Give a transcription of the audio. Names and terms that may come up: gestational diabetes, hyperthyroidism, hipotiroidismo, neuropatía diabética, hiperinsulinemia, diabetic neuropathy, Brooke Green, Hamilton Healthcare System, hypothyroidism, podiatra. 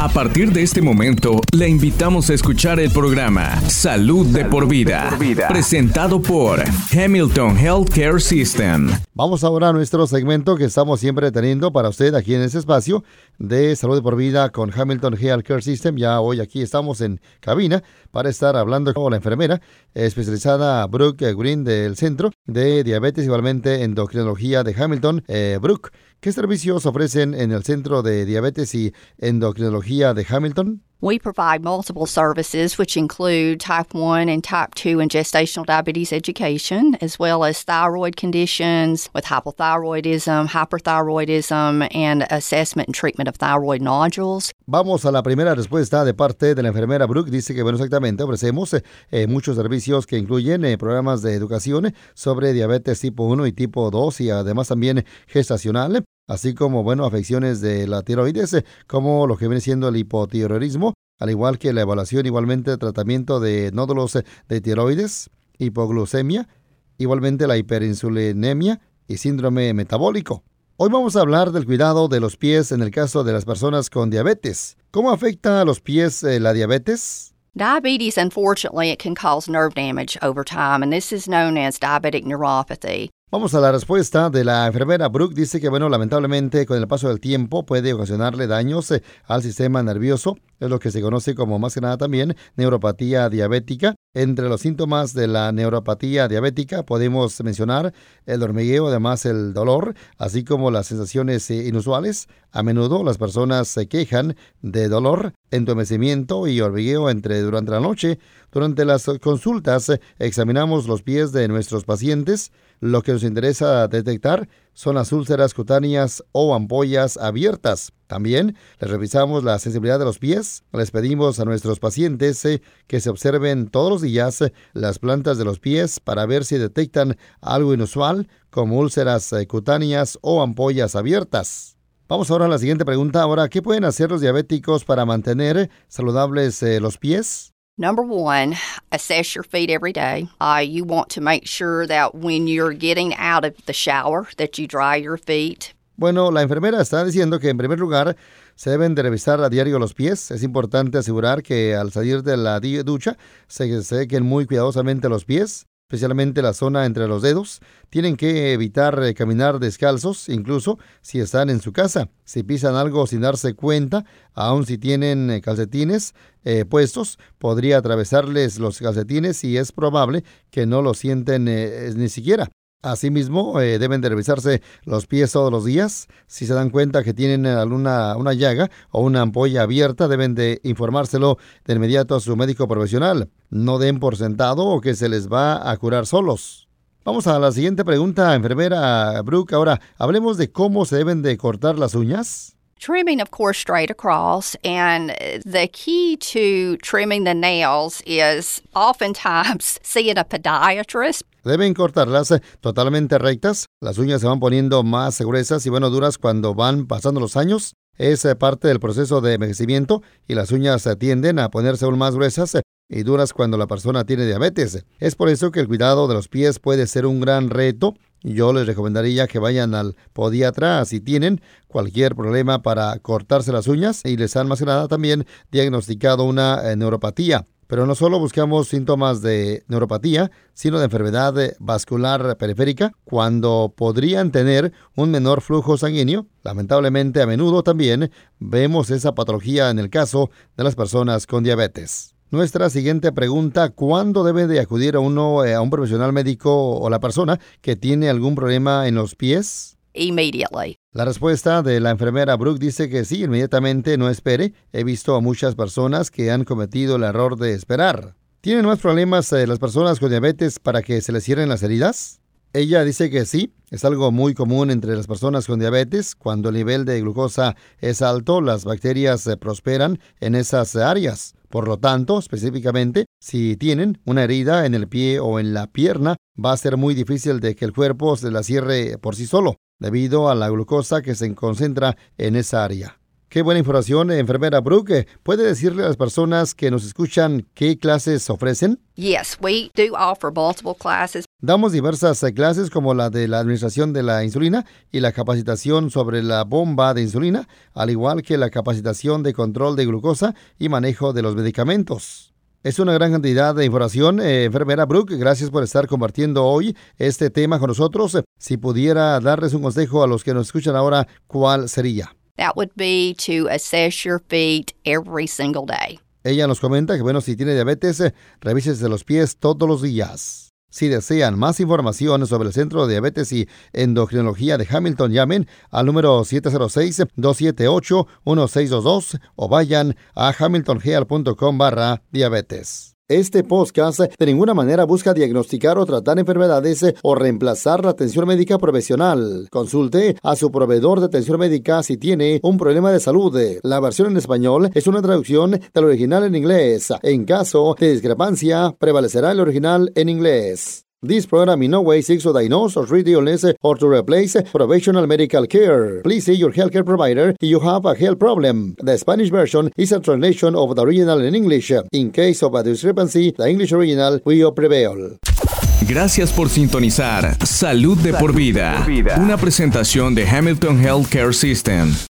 A partir de este momento, le invitamos a escuchar el programa Salud de por vida, presentado por Hamilton Healthcare System. Vamos ahora a nuestro segmento que estamos siempre teniendo para usted aquí en este espacio de Salud de por vida con Hamilton Healthcare System. Ya hoy aquí estamos en cabina para estar hablando con la enfermera especializada Brooke Green del Centro de Diabetes, igualmente Endocrinología de Hamilton. Brooke, ¿qué servicios ofrecen en el Centro de Diabetes y Endocrinología de Hamilton? We provide multiple services, which include type 1 and type 2 and gestational diabetes education, as well as thyroid conditions with hypothyroidism, hyperthyroidism, and assessment and treatment of thyroid nodules. Vamos a la primera respuesta de parte de la enfermera Brooke. Dice que, exactamente, ofrecemos muchos servicios que incluyen programas de educación sobre diabetes tipo 1 y tipo 2 y además también gestacional, así como, afecciones de la tiroides, como lo que viene siendo el hipotiroidismo, al igual que la evaluación, igualmente tratamiento de nódulos de tiroides, hipoglucemia, igualmente la hiperinsulinemia y síndrome metabólico. Hoy vamos a hablar del cuidado de los pies en el caso de las personas con diabetes. ¿Cómo afecta a los pies la diabetes? Diabetes, unfortunately, it can cause nerve damage over time, and this is known as diabetic neuropathy. Vamos a la respuesta de la enfermera Brooke. Dice que, lamentablemente, con el paso del tiempo puede ocasionarle daños al sistema nervioso. Es lo que se conoce como, más que nada, también neuropatía diabética. Entre los síntomas de la neuropatía diabética podemos mencionar el hormigueo, además el dolor, así como las sensaciones inusuales. A menudo las personas se quejan de dolor, entumecimiento y hormigueo durante la noche. Durante las consultas examinamos los pies de nuestros pacientes. Lo que nos interesa detectar son las úlceras cutáneas o ampollas abiertas. También les revisamos la sensibilidad de los pies. Les pedimos a nuestros pacientes que se observen todos los días las plantas de los pies para ver si detectan algo inusual como úlceras cutáneas o ampollas abiertas. Vamos ahora a la siguiente pregunta. Ahora, ¿qué pueden hacer los diabéticos para mantener saludables los pies? Number one, assess your feet every day. You want to make sure that when you're getting out of the shower that you dry your feet. La enfermera está diciendo que, en primer lugar, se deben de revisar a diario los pies. Es importante asegurar que al salir de la ducha se sequen muy cuidadosamente los pies, especialmente la zona entre los dedos. Tienen que evitar caminar descalzos, incluso si están en su casa. Si pisan algo sin darse cuenta, aun si tienen calcetines puestos, podría atravesarles los calcetines y es probable que no lo sienten ni siquiera. Asimismo, deben de revisarse los pies todos los días. Si se dan cuenta que tienen una llaga o una ampolla abierta, deben de informárselo de inmediato a su médico profesional. No den por sentado que se les va a curar solos. Vamos a la siguiente pregunta, enfermera Brooke. Ahora, hablemos de cómo se deben de cortar las uñas. Trimming, of course, straight across, and the key to trimming the nails is oftentimes seeing a podiatrist. Deben cortarlas totalmente rectas. Las uñas se van poniendo más gruesas y duras cuando van pasando los años. Es parte del proceso de envejecimiento y las uñas tienden a ponerse aún más gruesas y duras cuando la persona tiene diabetes. Es por eso que el cuidado de los pies puede ser un gran reto. Yo les recomendaría que vayan al podiatra si tienen cualquier problema para cortarse las uñas y les han, más que nada, también diagnosticado una neuropatía. Pero no solo buscamos síntomas de neuropatía, sino de enfermedad vascular periférica, cuando podrían tener un menor flujo sanguíneo. Lamentablemente, a menudo también vemos esa patología en el caso de las personas con diabetes. Nuestra siguiente pregunta, ¿cuándo debe de acudir a un profesional médico o la persona que tiene algún problema en los pies? Immediately. La respuesta de la enfermera Brooke dice que sí, inmediatamente, no espere. He visto a muchas personas que han cometido el error de esperar. ¿Tienen más problemas las personas con diabetes para que se les cierren las heridas? Ella dice que sí, es algo muy común entre las personas con diabetes. Cuando el nivel de glucosa es alto, las bacterias prosperan en esas áreas. Por lo tanto, específicamente, si tienen una herida en el pie o en la pierna, va a ser muy difícil de que el cuerpo se la cierre por sí solo, debido a la glucosa que se concentra en esa área. Qué buena información, enfermera Brooke. ¿Puede decirle a las personas que nos escuchan qué clases ofrecen? Yes, we do offer multiple classes. Damos diversas clases como la de la administración de la insulina y la capacitación sobre la bomba de insulina, al igual que la capacitación de control de glucosa y manejo de los medicamentos. Es una gran cantidad de información. Enfermera Brooke, gracias por estar compartiendo hoy este tema con nosotros. Si pudiera darles un consejo a los que nos escuchan ahora, ¿cuál sería? That would be to assess your feet every single day. Ella nos comenta que, si tiene diabetes, revísese los pies todos los días. Si desean más información sobre el Centro de Diabetes y Endocrinología de Hamilton, llamen al número 706-278-1622 o vayan a hamiltonheal.com/diabetes. Este podcast de ninguna manera busca diagnosticar o tratar enfermedades o reemplazar la atención médica profesional. Consulte a su proveedor de atención médica si tiene un problema de salud. La versión en español es una traducción del original en inglés. En caso de discrepancia, prevalecerá el original en inglés. This program in no way seeks to diagnose or treat illness or to replace professional medical care. Please see your healthcare provider if you have a health problem. The Spanish version is a translation of the original in English. In case of a discrepancy, the English original will prevail. Gracias por sintonizar Salud de por vida. Una presentación de Hamilton Healthcare System.